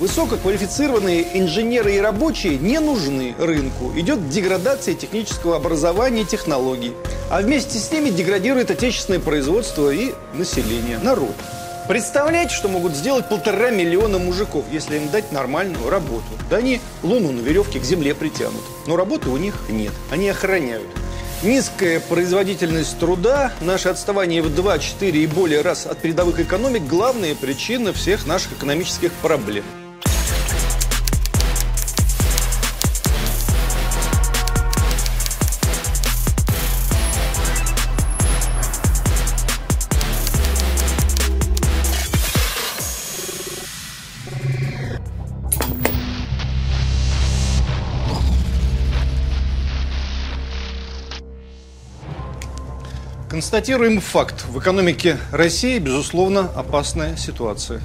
Высококвалифицированные инженеры и рабочие не нужны рынку. Идет деградация технического образования и технологий. А вместе с ними деградирует отечественное производство и население, народ. Представляете, что могут сделать 1,5 миллиона мужиков, если им дать нормальную работу? Да они луну на веревке к земле притянут. Но работы у них нет, они охраняют. Низкая производительность труда, наше отставание в 2-4 и более раз от передовых экономик – главная причина всех наших экономических проблем. Констатируем факт. В экономике России, безусловно, опасная ситуация.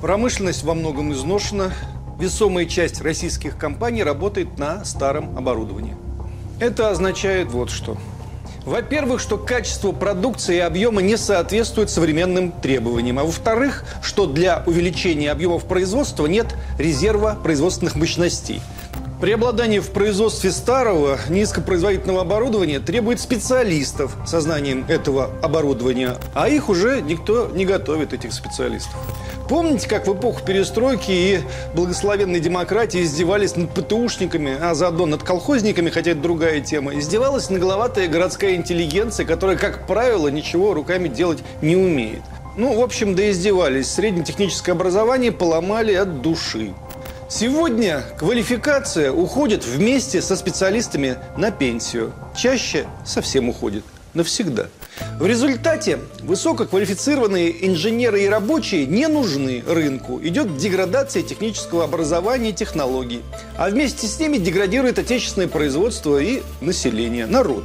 Промышленность во многом изношена. Весомая часть российских компаний работает на старом оборудовании. Это означает вот что. Во-первых, что качество продукции и объема не соответствует современным требованиям. А во-вторых, что для увеличения объемов производства нет резерва производственных мощностей. Преобладание в производстве старого, низкопроизводительного оборудования требует специалистов со знанием этого оборудования, а их уже никто не готовит, этих специалистов. Помните, как в эпоху перестройки и благословенной демократии издевались над ПТУшниками, а заодно над колхозниками, хотя это другая тема, издевалась нагловатая городская интеллигенция, которая, как правило, ничего руками делать не умеет. Ну, в общем, да издевались. Среднетехническое образование поломали от души. Сегодня квалификация уходит вместе со специалистами на пенсию. Чаще совсем уходит. Навсегда. В результате высококвалифицированные инженеры и рабочие не нужны рынку. Идет деградация технического образования и технологий. А вместе с ними деградирует отечественное производство и население, народ.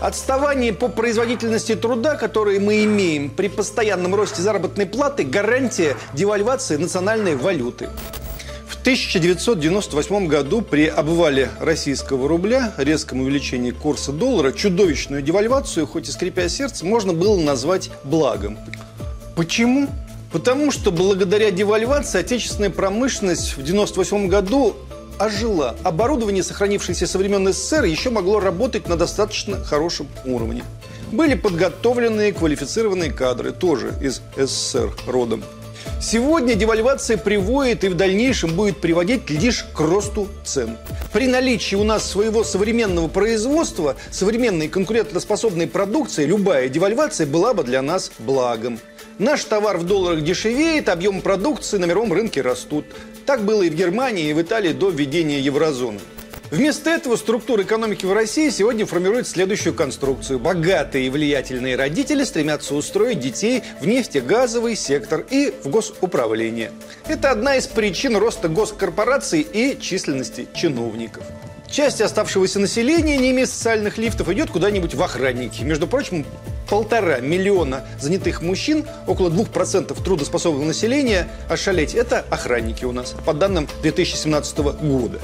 Отставание по производительности труда, которое мы имеем при постоянном росте заработной платы, гарантия девальвации национальной валюты. В 1998 году при обвале российского рубля, резком увеличении курса доллара, чудовищную девальвацию, хоть и скрипя сердце, можно было назвать благом. Почему? Потому что благодаря девальвации отечественная промышленность в 1998 году ожила. Оборудование, сохранившееся со времен СССР, еще могло работать на достаточно хорошем уровне. Были подготовленные квалифицированные кадры, тоже из СССР родом. Сегодня девальвация приводит и в дальнейшем будет приводить лишь к росту цен. При наличии у нас своего современного производства, современной конкурентоспособной продукции, любая девальвация была бы для нас благом. Наш товар в долларах дешевеет, объем продукции на мировом рынке растут. Так было и в Германии, и в Италии до введения еврозоны. Вместо этого структура экономики в России сегодня формирует следующую конструкцию. Богатые и влиятельные родители стремятся устроить детей в нефтегазовый сектор и в госуправление. Это одна из причин роста госкорпораций и численности чиновников. Часть оставшегося населения, не имея социальных лифтов, идет куда-нибудь в охранники. Между прочим, 1,5 миллиона занятых мужчин, около 2% трудоспособного населения, ошалеть, это охранники у нас, по данным 2017 года.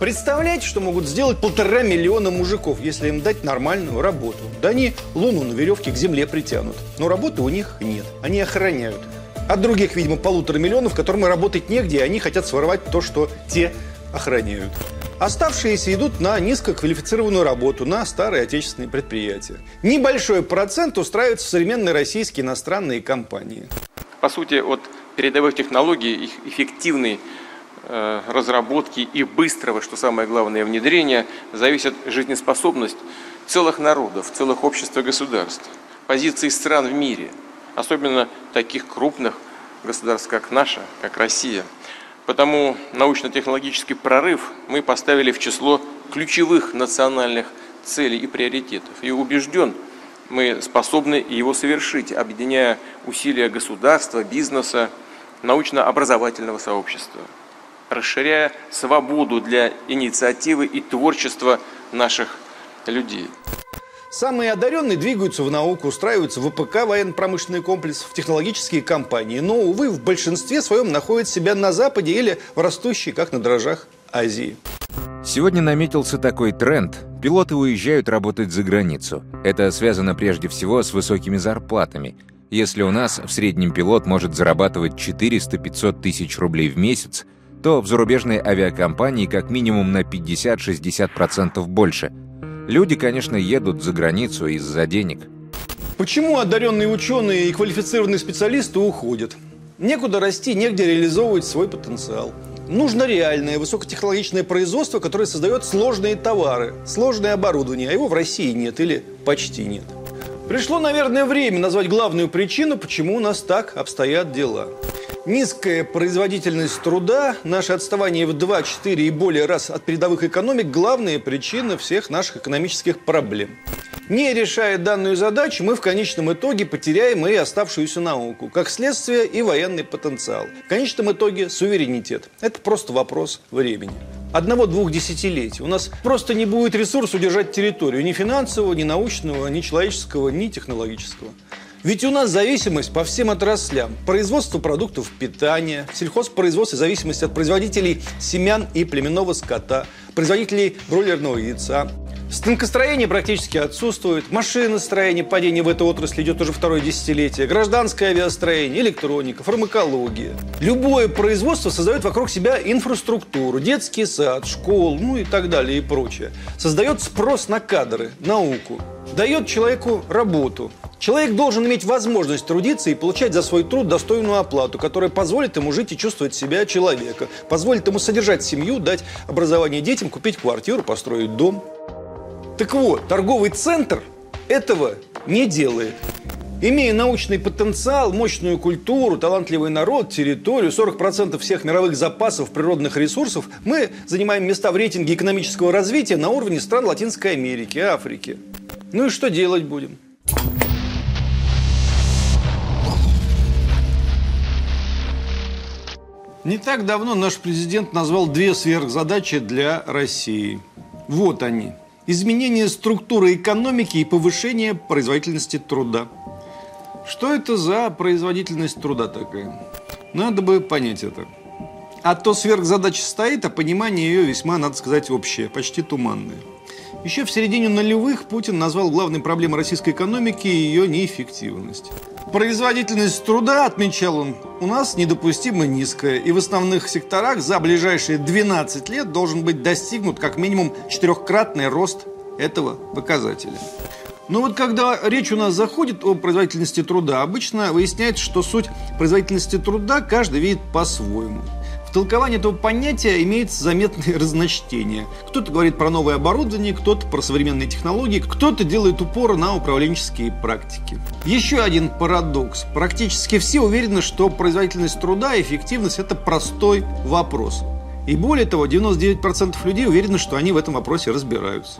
Представляете, что могут сделать 1,5 миллиона мужиков, если им дать нормальную работу? Да они луну на веревке к земле притянут. Но работы у них нет, они охраняют. От других, видимо, 1,5 миллиона, которым работать негде, и они хотят своровать то, что те охраняют. Оставшиеся идут на низкоквалифицированную работу, на старые отечественные предприятия. Небольшой процент устраиваются в современные российские иностранные компании. По сути, от передовых технологий, их эффективный разработки и быстрого, что самое главное, внедрения, зависит жизнеспособность целых народов, целых обществ и государств, позиций стран в мире, особенно таких крупных государств, как наша, как Россия. Потому научно-технологический прорыв мы поставили в число ключевых национальных целей и приоритетов. И убежден, мы способны его совершить, объединяя усилия государства, бизнеса, научно-образовательного сообщества, расширяя свободу для инициативы и творчества наших людей. Самые одаренные двигаются в науку, устраиваются в ВПК, военно-промышленный комплекс, в технологические компании. Но, увы, в большинстве своем находят себя на Западе или в растущей, как на дрожжах, Азии. Сегодня наметился такой тренд. Пилоты уезжают работать за границу. Это связано прежде всего с высокими зарплатами. Если у нас в среднем пилот может зарабатывать 400-500 тысяч рублей в месяц, то в зарубежной авиакомпании как минимум на 50-60% больше. Люди, конечно, едут за границу из-за денег. Почему одаренные ученые и квалифицированные специалисты уходят? Некуда расти, негде реализовывать свой потенциал. Нужно реальное высокотехнологичное производство, которое создает сложные товары, сложное оборудование, а его в России нет или почти нет. Пришло, наверное, время назвать главную причину, почему у нас так обстоят дела. Низкая производительность труда, наше отставание в 2, 4 и более раз от передовых экономик – главная причина всех наших экономических проблем. Не решая данную задачу, мы в конечном итоге потеряем и оставшуюся науку, как следствие и военный потенциал. В конечном итоге суверенитет. Это просто вопрос времени. 1-2 десятилетий. У нас просто не будет ресурса удержать территорию. Ни финансового, ни научного, ни человеческого, ни технологического. Ведь у нас зависимость по всем отраслям. Производство продуктов питания, сельхозпроизводство, зависимость от производителей семян и племенного скота, производителей бройлерного яйца. Станкостроение практически отсутствует, машиностроение, падение в этой отрасли идет уже второе десятилетие, гражданское авиастроение, электроника, фармакология. Любое производство создает вокруг себя инфраструктуру, детский сад, школу, ну и так далее и прочее. Создает спрос на кадры, науку, дает человеку работу. Человек должен иметь возможность трудиться и получать за свой труд достойную оплату, которая позволит ему жить и чувствовать себя человека, позволит ему содержать семью, дать образование детям, купить квартиру, построить дом. Так вот, торговый центр этого не делает. Имея научный потенциал, мощную культуру, талантливый народ, территорию, 40% всех мировых запасов природных ресурсов, мы занимаем места в рейтинге экономического развития на уровне стран Латинской Америки, Африки. Ну и что делать будем? Не так давно наш президент назвал 2 сверхзадачи для России. Вот они. Изменение структуры экономики и повышение производительности труда. Что это за производительность труда такая? Надо бы понять это. А то сверхзадача стоит, а понимание ее весьма, надо сказать, общее, почти туманное. Еще в середине нулевых Путин назвал главной проблемой российской экономики ее неэффективность. Производительность труда, отмечал он, у нас недопустимо низкая, и в основных секторах за ближайшие 12 лет должен быть достигнут как минимум 4-кратный рост этого показателя. Но вот когда речь у нас заходит о производительности труда, обычно выясняется, что суть производительности труда каждый видит по-своему. Толкование этого понятия имеет заметные разночтения. Кто-то говорит про новое оборудование, кто-то про современные технологии, кто-то делает упор на управленческие практики. Еще один парадокс. Практически все уверены, что производительность труда и эффективность – это простой вопрос. И более того, 99% людей уверены, что они в этом вопросе разбираются.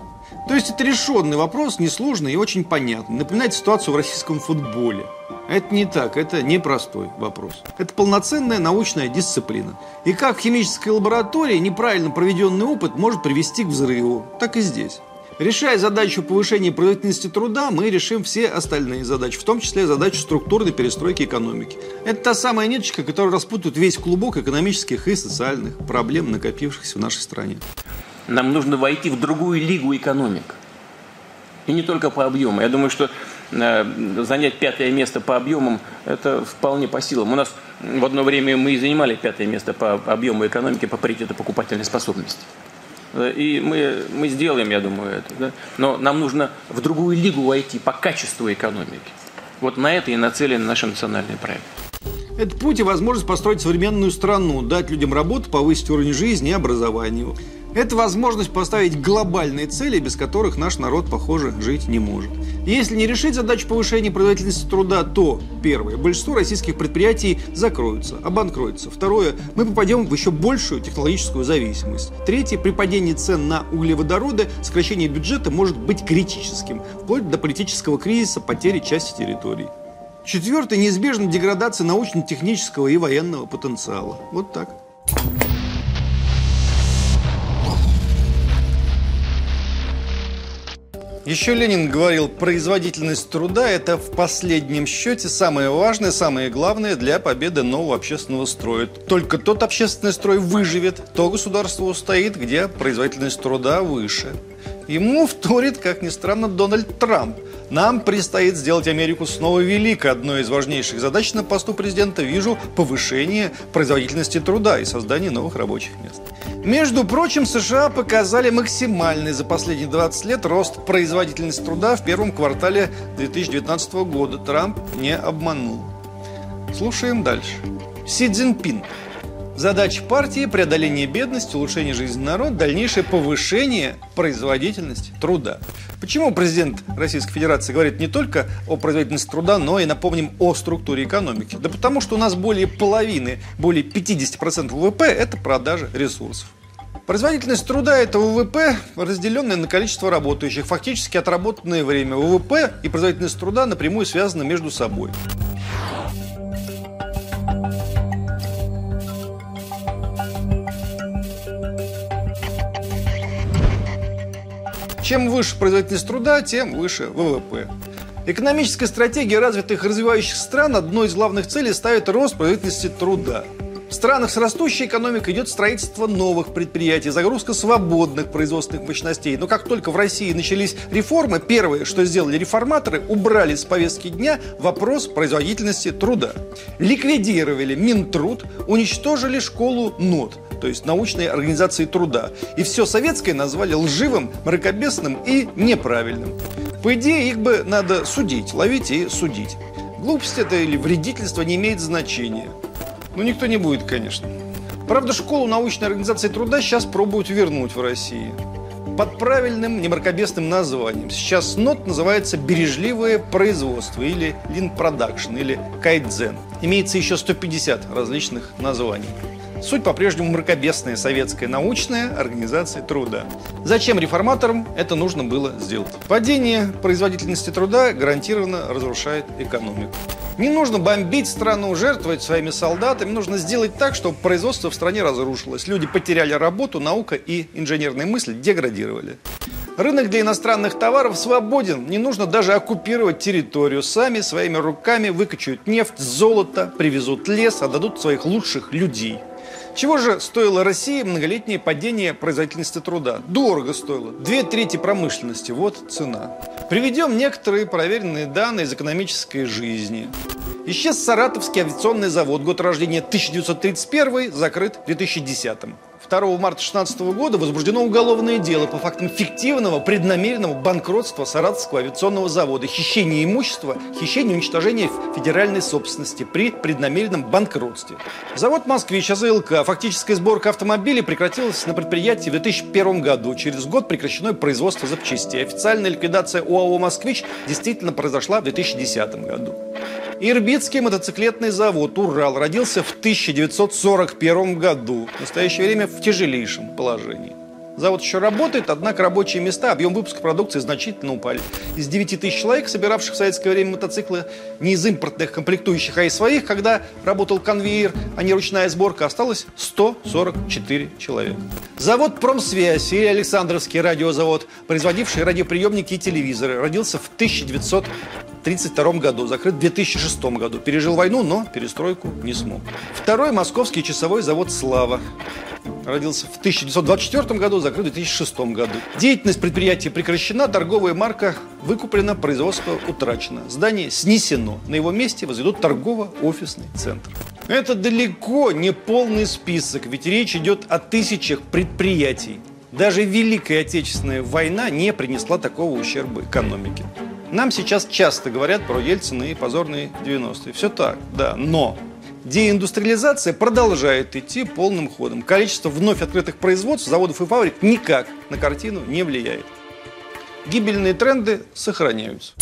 То есть это решенный вопрос, несложный и очень понятный. Напоминает ситуацию в российском футболе. Это не так, это непростой вопрос. Это полноценная научная дисциплина. И как в химической лаборатории неправильно проведенный опыт может привести к взрыву, так и здесь. Решая задачу повышения производительности труда, мы решим все остальные задачи, в том числе задачу структурной перестройки экономики. Это та самая ниточка, которая распутывает весь клубок экономических и социальных проблем, накопившихся в нашей стране. Нам нужно войти в другую лигу экономик. И не только по объему. Я думаю, что занять 5-е место по объемам – это вполне по силам. У нас в одно время мы и занимали 5-е место по объему экономики по паритету покупательной способности. И мы сделаем, я думаю, это. Да? Но нам нужно в другую лигу войти по качеству экономики. Вот на это и нацелен наш национальный проект. Это путь и возможность построить современную страну, дать людям работу, повысить уровень жизни и образования. Это возможность поставить глобальные цели, без которых наш народ, похоже, жить не может. Если не решить задачу повышения производительности труда, то, первое, большинство российских предприятий закроются, обанкротятся. Второе, мы попадем в еще большую технологическую зависимость. Третье, при падении цен на углеводороды сокращение бюджета может быть критическим, вплоть до политического кризиса, потери части территорий. Четвертое, неизбежна деградация научно-технического и военного потенциала. Вот так. Еще Ленин говорил, производительность труда – это в последнем счете самое важное, самое главное для победы нового общественного строя. Только тот общественный строй выживет, то государство устоит, где производительность труда выше. Ему вторит, как ни странно, Дональд Трамп. Нам предстоит сделать Америку снова великой. Одной из важнейших задач на посту президента вижу повышение производительности труда и создание новых рабочих мест. Между прочим, США показали максимальный за последние 20 лет рост производительности труда в первом квартале 2019 года. Трамп не обманул. Слушаем дальше. Си Цзиньпин. Задача партии – преодоление бедности, улучшение жизни народа, дальнейшее повышение производительности труда. Почему президент Российской Федерации говорит не только о производительности труда, но и, напомним, о структуре экономики? Да потому что у нас более половины, более 50% ВВП – это продажа ресурсов. Производительность труда – это ВВП, разделенное на количество работающих. Фактически отработанное время. ВВП и производительность труда напрямую связаны между собой. Чем выше производительность труда, тем выше ВВП. Экономическая стратегия развитых и развивающих стран одной из главных целей ставит рост производительности труда. В странах с растущей экономикой идет строительство новых предприятий, загрузка свободных производственных мощностей. Но как только в России начались реформы, первое, что сделали реформаторы, убрали с повестки дня вопрос производительности труда. Ликвидировали Минтруд, уничтожили школу НОТ, то есть научной организации труда. И все советское назвали лживым, мракобесным и неправильным. По идее, их бы надо судить, ловить и судить. Глупость это или вредительство не имеет значения. Ну, никто не будет, конечно. Правда, школу научной организации труда сейчас пробуют вернуть в России. Под правильным, не мракобесным названием. Сейчас НОТ называется «Бережливое производство» или «Линпродакшн» или «Кайдзен». Имеется еще 150 различных названий. Суть по-прежнему мракобесная советская научная организация труда. Зачем реформаторам это нужно было сделать? Падение производительности труда гарантированно разрушает экономику. Не нужно бомбить страну, жертвовать своими солдатами. Нужно сделать так, чтобы производство в стране разрушилось. Люди потеряли работу, наука и инженерная мысль деградировали. Рынок для иностранных товаров свободен. Не нужно даже оккупировать территорию. Сами своими руками выкачают нефть, золото, привезут лес, отдадут своих лучших людей. Чего же стоило России многолетнее падение производительности труда? Дорого стоило. 2/3 промышленности. Вот цена. Приведем некоторые проверенные данные из экономической жизни. Исчез Саратовский авиационный завод. Год рождения 1931, закрыт в 2010. 2 марта 2016 года возбуждено уголовное дело по фактам фиктивного, преднамеренного банкротства Саратовского авиационного завода, хищения имущества, хищения и уничтожения федеральной собственности при преднамеренном банкротстве. Завод «Москвич», АЗЛК. Фактическая сборка автомобилей прекратилась на предприятии в 2001 году. Через год прекращено производство запчастей. Официальная ликвидация ОАО «Москвич» действительно произошла в 2010 году. Ирбитский мотоциклетный завод «Урал» родился в 1941 году. В настоящее время в тяжелейшем положении. Завод еще работает, однако рабочие места, объем выпуска продукции значительно упали. Из 9 тысяч человек, собиравших в советское время мотоциклы, не из импортных комплектующих, а из своих, когда работал конвейер, а не ручная сборка, осталось 144 человека. Завод «Промсвязь» или Александровский радиозавод, производивший радиоприемники и телевизоры, родился в 1932 году, закрыт в 2006 году. Пережил войну, но перестройку не смог. Второй московский часовой завод «Слава». Родился в 1924 году, закрыт в 2006 году. Деятельность предприятия прекращена, торговая марка выкуплена, производство утрачено. Здание снесено. На его месте возведут торгово-офисный центр. Это далеко не полный список, ведь речь идет о тысячах предприятий. Даже Великая Отечественная война не принесла такого ущерба экономике. Нам сейчас часто говорят про Ельцина и позорные 90-е. Все так, да, но деиндустриализация продолжает идти полным ходом. Количество вновь открытых производств, заводов и фабрик никак на картину не влияет. Гибельные тренды сохраняются.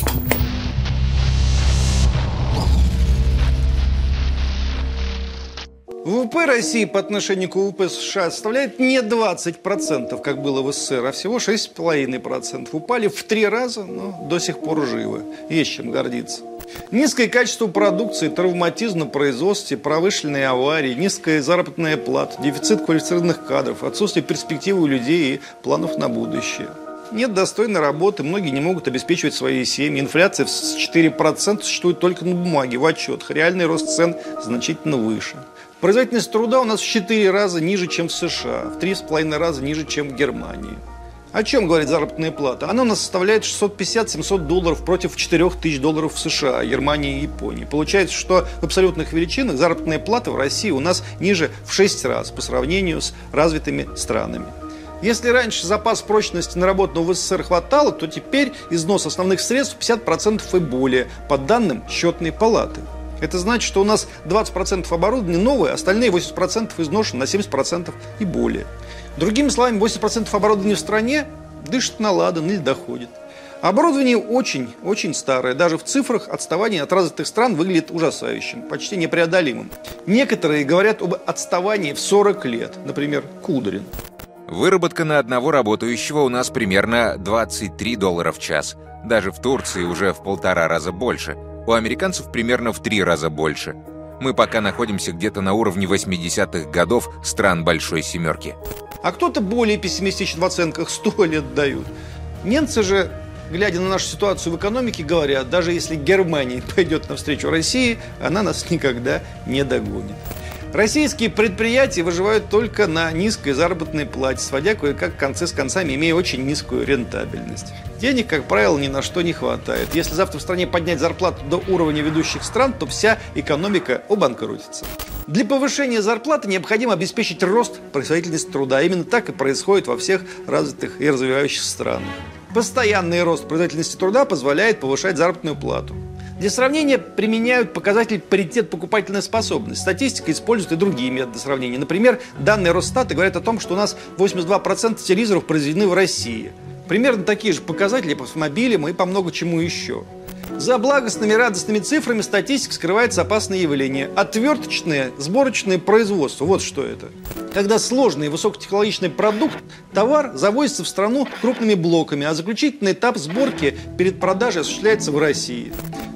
ВВП России по отношению к ВВП США составляет не 20%, как было в СССР, а всего 6,5%. Упали в 3 раза, но до сих пор живы. Есть чем гордиться. Низкое качество продукции, травматизм на производстве, промышленные аварии, низкая заработная плата, дефицит квалифицированных кадров, отсутствие перспективы у людей и планов на будущее. Нет достойной работы, многие не могут обеспечивать свои семьи. Инфляция в 4% существует только на бумаге, в отчетах. Реальный рост цен значительно выше. Производительность труда у нас в 4 раза ниже, чем в США, в 3,5 раза ниже, чем в Германии. О чем говорит заработная плата? Она у нас составляет $650–700 против $4000 в США, Германии и Японии. Получается, что в абсолютных величинах заработная плата в России у нас ниже в 6 раз по сравнению с развитыми странами. Если раньше запас прочности наработанного в СССР хватало, то теперь износ основных средств 50% и более, по данным Счетной палаты. Это значит, что у нас 20% оборудования новое, остальные 80% изношены на 70% и более. Другими словами, 80% оборудования в стране дышит на ладан или доходит. А оборудование очень старое. Даже в цифрах отставание от развитых стран выглядит ужасающим, почти непреодолимым. Некоторые говорят об отставании в 40 лет, например, Кудрин. Выработка на одного работающего у нас примерно $23 в час. Даже в Турции уже в 1,5 раза больше. У американцев примерно в 3 раза больше. Мы пока находимся где-то на уровне 80-х годов стран Большой Семерки. А кто-то более пессимистичен в оценках, 100 лет дают. Немцы же, глядя на нашу ситуацию в экономике, говорят, даже если Германия пойдет навстречу России, она нас никогда не догонит. Российские предприятия выживают только на низкой заработной плате, сводя кое-как концы с концами, имея очень низкую рентабельность. Денег, как правило, ни на что не хватает. Если завтра в стране поднять зарплату до уровня ведущих стран, то вся экономика обанкротится. Для повышения зарплаты необходимо обеспечить рост производительности труда. Именно так и происходит во всех развитых и развивающихся странах. Постоянный рост производительности труда позволяет повышать заработную плату. Для сравнения применяют показатель паритет покупательной способности. Статистика использует и другие методы сравнения. Например, данные Росстата говорят о том, что у нас 82% телевизоров произведены в России. Примерно такие же показатели по автомобилям и по много чему еще. За благостными радостными цифрами статистика скрывается опасное явление. Отверточное сборочное производство. Вот что это. Когда сложный и высокотехнологичный продукт, товар завозится в страну крупными блоками, а заключительный этап сборки перед продажей осуществляется в России.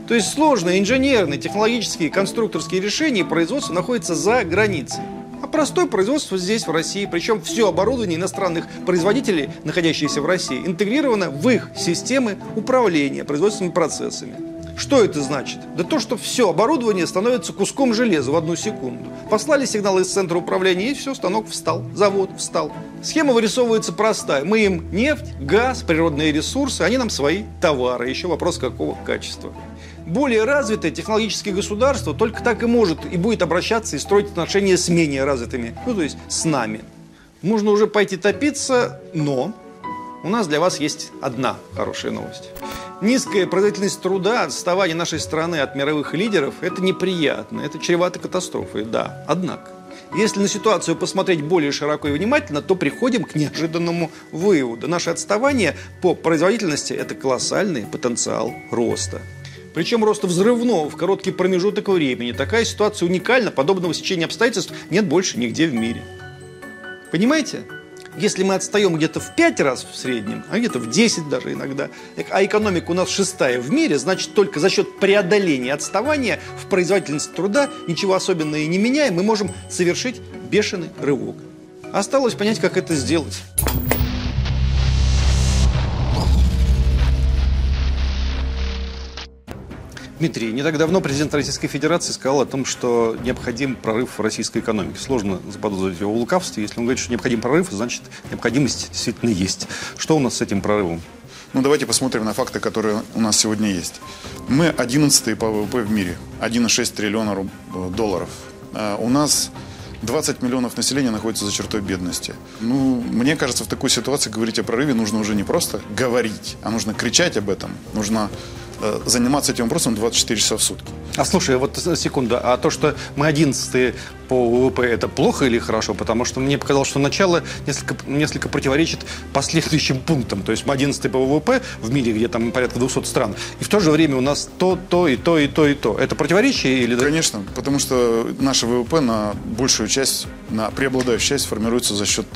То есть сложные инженерные, технологические, конструкторские решения и производство находятся за границей. А простое производство здесь, в России. Причем все оборудование иностранных производителей, находящихся в России, интегрировано в их системы управления производственными процессами. Что это значит? Да то, что все оборудование становится куском железа в 1 секунду. Послали сигналы из центра управления, и все, станок встал, завод встал. Схема вырисовывается простая. Мы им нефть, газ, природные ресурсы, они нам свои товары. Еще вопрос, какого качества. Более развитое технологическое государство только так и может и будет обращаться и строить отношения с менее развитыми, то есть с нами. Можно уже пойти топиться, но у нас для вас есть одна хорошая новость. Низкая производительность труда, отставание нашей страны от мировых лидеров – это неприятно, это чревато катастрофой, да. Однако, если на ситуацию посмотреть более широко и внимательно, то приходим к неожиданному выводу. Наше отставание по производительности – это колоссальный потенциал роста. Причем роста взрывного в короткий промежуток времени. Такая ситуация уникальна, подобного сечения обстоятельств нет больше нигде в мире. Понимаете? Если мы отстаем где-то в 5 раз в среднем, а где-то в 10 даже иногда, а экономика у нас 6-я в мире, значит, только за счет преодоления отставания в производительности труда, ничего особенного и не меняя, мы можем совершить бешеный рывок. Осталось понять, как это сделать. Дмитрий, не так давно президент Российской Федерации сказал о том, что необходим прорыв в российской экономике. Сложно заподозрить его в лукавстве. Если он говорит, что необходим прорыв, значит, необходимость действительно есть. Что у нас с этим прорывом? Ну, давайте посмотрим на факты, которые у нас сегодня есть. Мы 11-е по ВВП в мире. $1,6 триллиона. У нас 20 миллионов населения находится за чертой бедности. Ну, мне кажется, в такой ситуации говорить о прорыве нужно уже не просто говорить, а нужно кричать об этом. Нужно заниматься этим вопросом 24 часа в сутки. А слушай, вот секунду, а то, что мы 11-е по ВВП, это плохо или хорошо? Потому что мне показалось, что начало несколько противоречит последующим пунктам. То есть мы 11-е по ВВП в мире, где там порядка 200 стран, и в то же время у нас то и то. Это противоречие или... Конечно, потому что наше ВВП на большую часть, на преобладающую часть формируется за счет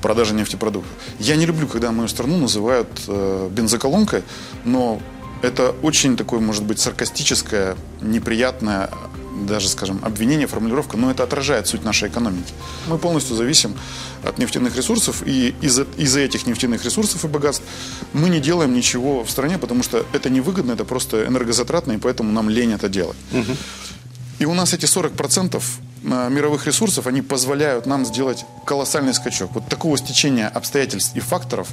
продажи нефтепродуктов. Я не люблю, когда мою страну называют бензоколонкой, но это очень такое, может быть, саркастическое, неприятное, даже, скажем, обвинение, формулировка, но это отражает суть нашей экономики. Мы полностью зависим от нефтяных ресурсов, и из-за этих нефтяных ресурсов и богатств мы не делаем ничего в стране, потому что это невыгодно, это просто энергозатратно, и поэтому нам лень это делать. Угу. И у нас эти 40% мировых ресурсов, они позволяют нам сделать колоссальный скачок. Вот такого стечения обстоятельств и факторов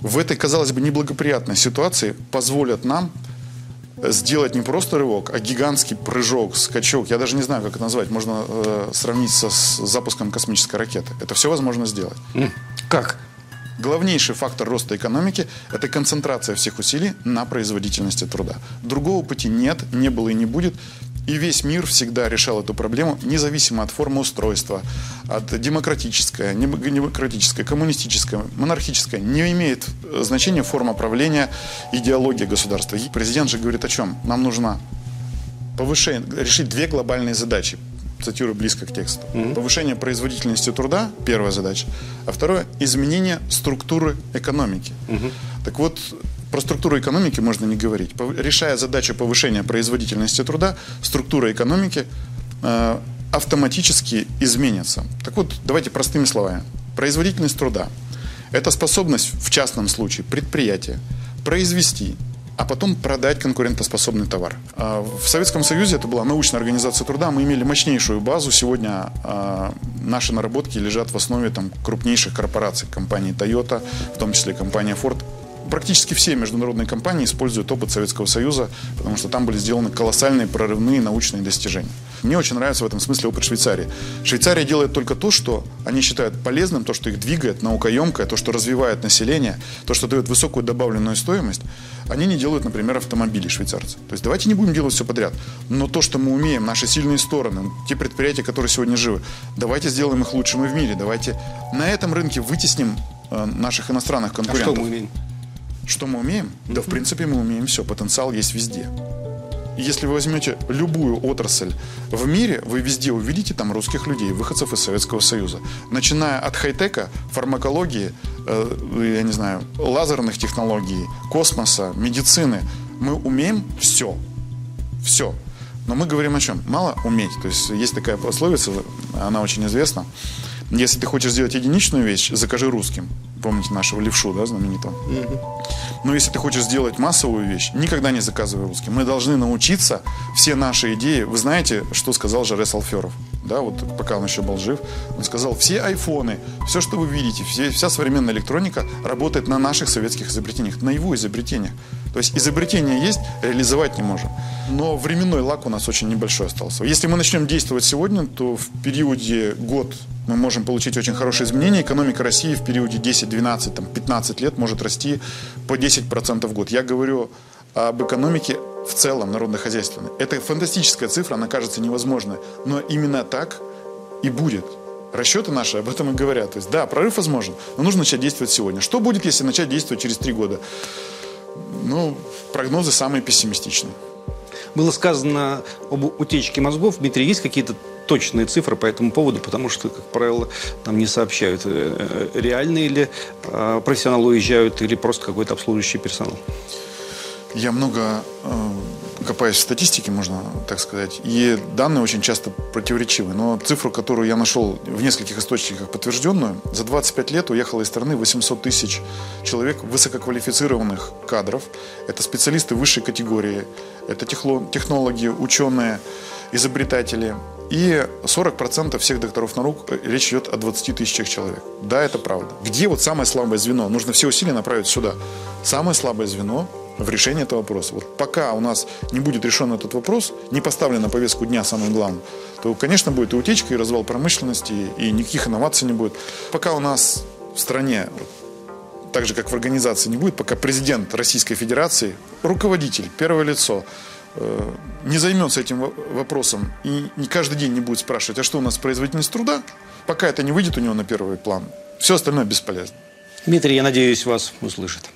в этой, казалось бы, неблагоприятной ситуации позволят нам сделать не просто рывок, а гигантский прыжок, скачок. Я даже не знаю, как это назвать. Можно сравнить с запуском космической ракеты. Это все возможно сделать. Как? Главнейший фактор роста экономики – это концентрация всех усилий на производительности труда. Другого пути нет, не было и не будет. И весь мир всегда решал эту проблему, независимо от формы устройства, от демократической, недемократической, коммунистической, монархической. Не имеет значения форма правления, идеология государства. И президент же говорит о чем? Нам нужно решить две глобальные задачи. Цитирую близко к тексту. Повышение производительности труда – первая задача. А второе – изменение структуры экономики. Так вот, про структуру экономики можно не говорить. Решая задачу повышения производительности труда, структура экономики автоматически изменится. Так вот, давайте простыми словами. Производительность труда – это способность, в частном случае, предприятия произвести, а потом продать конкурентоспособный товар. В Советском Союзе это была научная организация труда, мы имели мощнейшую базу. Сегодня наши наработки лежат в основе крупнейших корпораций, компании Toyota, в том числе компания Ford. Практически все международные компании используют опыт Советского Союза, потому что там были сделаны колоссальные прорывные научные достижения. Мне очень нравится в этом смысле опыт Швейцарии. Швейцария делает только то, что они считают полезным, то, что их двигает, наукоемкое, то, что развивает население, то, что дает высокую добавленную стоимость. Они не делают, например, автомобили, швейцарцы. То есть давайте не будем делать все подряд. Но то, что мы умеем, наши сильные стороны, те предприятия, которые сегодня живы, давайте сделаем их лучшими в мире. Давайте на этом рынке вытесним наших иностранных конкурентов. А что мы умеем? Что мы умеем? Да, в принципе, мы умеем все. Потенциал есть везде. Если вы возьмете любую отрасль в мире, вы везде увидите там русских людей, выходцев из Советского Союза. Начиная от хай-тека, фармакологии, я не знаю, лазерных технологий, космоса, медицины. Мы умеем все. Все. Но мы говорим о чем? Мало уметь. То есть есть такая пословица, она очень известна. Если ты хочешь сделать единичную вещь, закажи русским. Помните нашего левшу, да, знаменитого? Но если ты хочешь сделать массовую вещь, никогда не заказывай русским. Мы должны научиться все наши идеи. Вы знаете, что сказал Жорес Алферов? Да, вот пока он еще был жив. Он сказал, все айфоны, все, что вы видите, вся современная электроника работает на наших советских изобретениях, на его изобретениях. То есть изобретение есть, реализовать не можем. Но временной лаг у нас очень небольшой остался. Если мы начнем действовать сегодня, то в периоде год мы можем получить очень хорошие изменения. Экономика России в периоде 10-12-15 лет может расти по 10% в год. Я говорю об экономике в целом народно-хозяйственной. Это фантастическая цифра, она кажется невозможной. Но именно так и будет. Расчеты наши об этом и говорят. То есть, да, прорыв возможен, но нужно начать действовать сегодня. Что будет, если начать действовать через 3 года? Ну, прогнозы самые пессимистичные. Было сказано об утечке мозгов. Дмитрий, есть какие-то точные цифры по этому поводу? Потому что, как правило, там не сообщают, реальные ли профессионалы уезжают или просто какой-то обслуживающий персонал. Я много копаюсь в статистике, можно так сказать, и данные очень часто противоречивы. Но цифру, которую я нашел в нескольких источниках подтвержденную, за 25 лет уехало из страны 800 тысяч человек высококвалифицированных кадров. Это специалисты высшей категории, это технологи, ученые, изобретатели. И 40% всех докторов наук, речь идет о 20 тысячах человек. Да, это правда. Где вот самое слабое звено? Нужно все усилия направить сюда. Самое слабое звено в решении этого вопроса. Вот пока у нас не будет решен этот вопрос, не поставлен на повестку дня самым главным, то, конечно, будет и утечка, и развал промышленности, и никаких инноваций не будет. Пока у нас в стране, так же как в организации, не будет, пока президент Российской Федерации, руководитель, первое лицо, не займется этим вопросом и каждый день не будет спрашивать, а что у нас производительность труда, пока это не выйдет у него на первый план, все остальное бесполезно. Дмитрий, я надеюсь, вас услышат.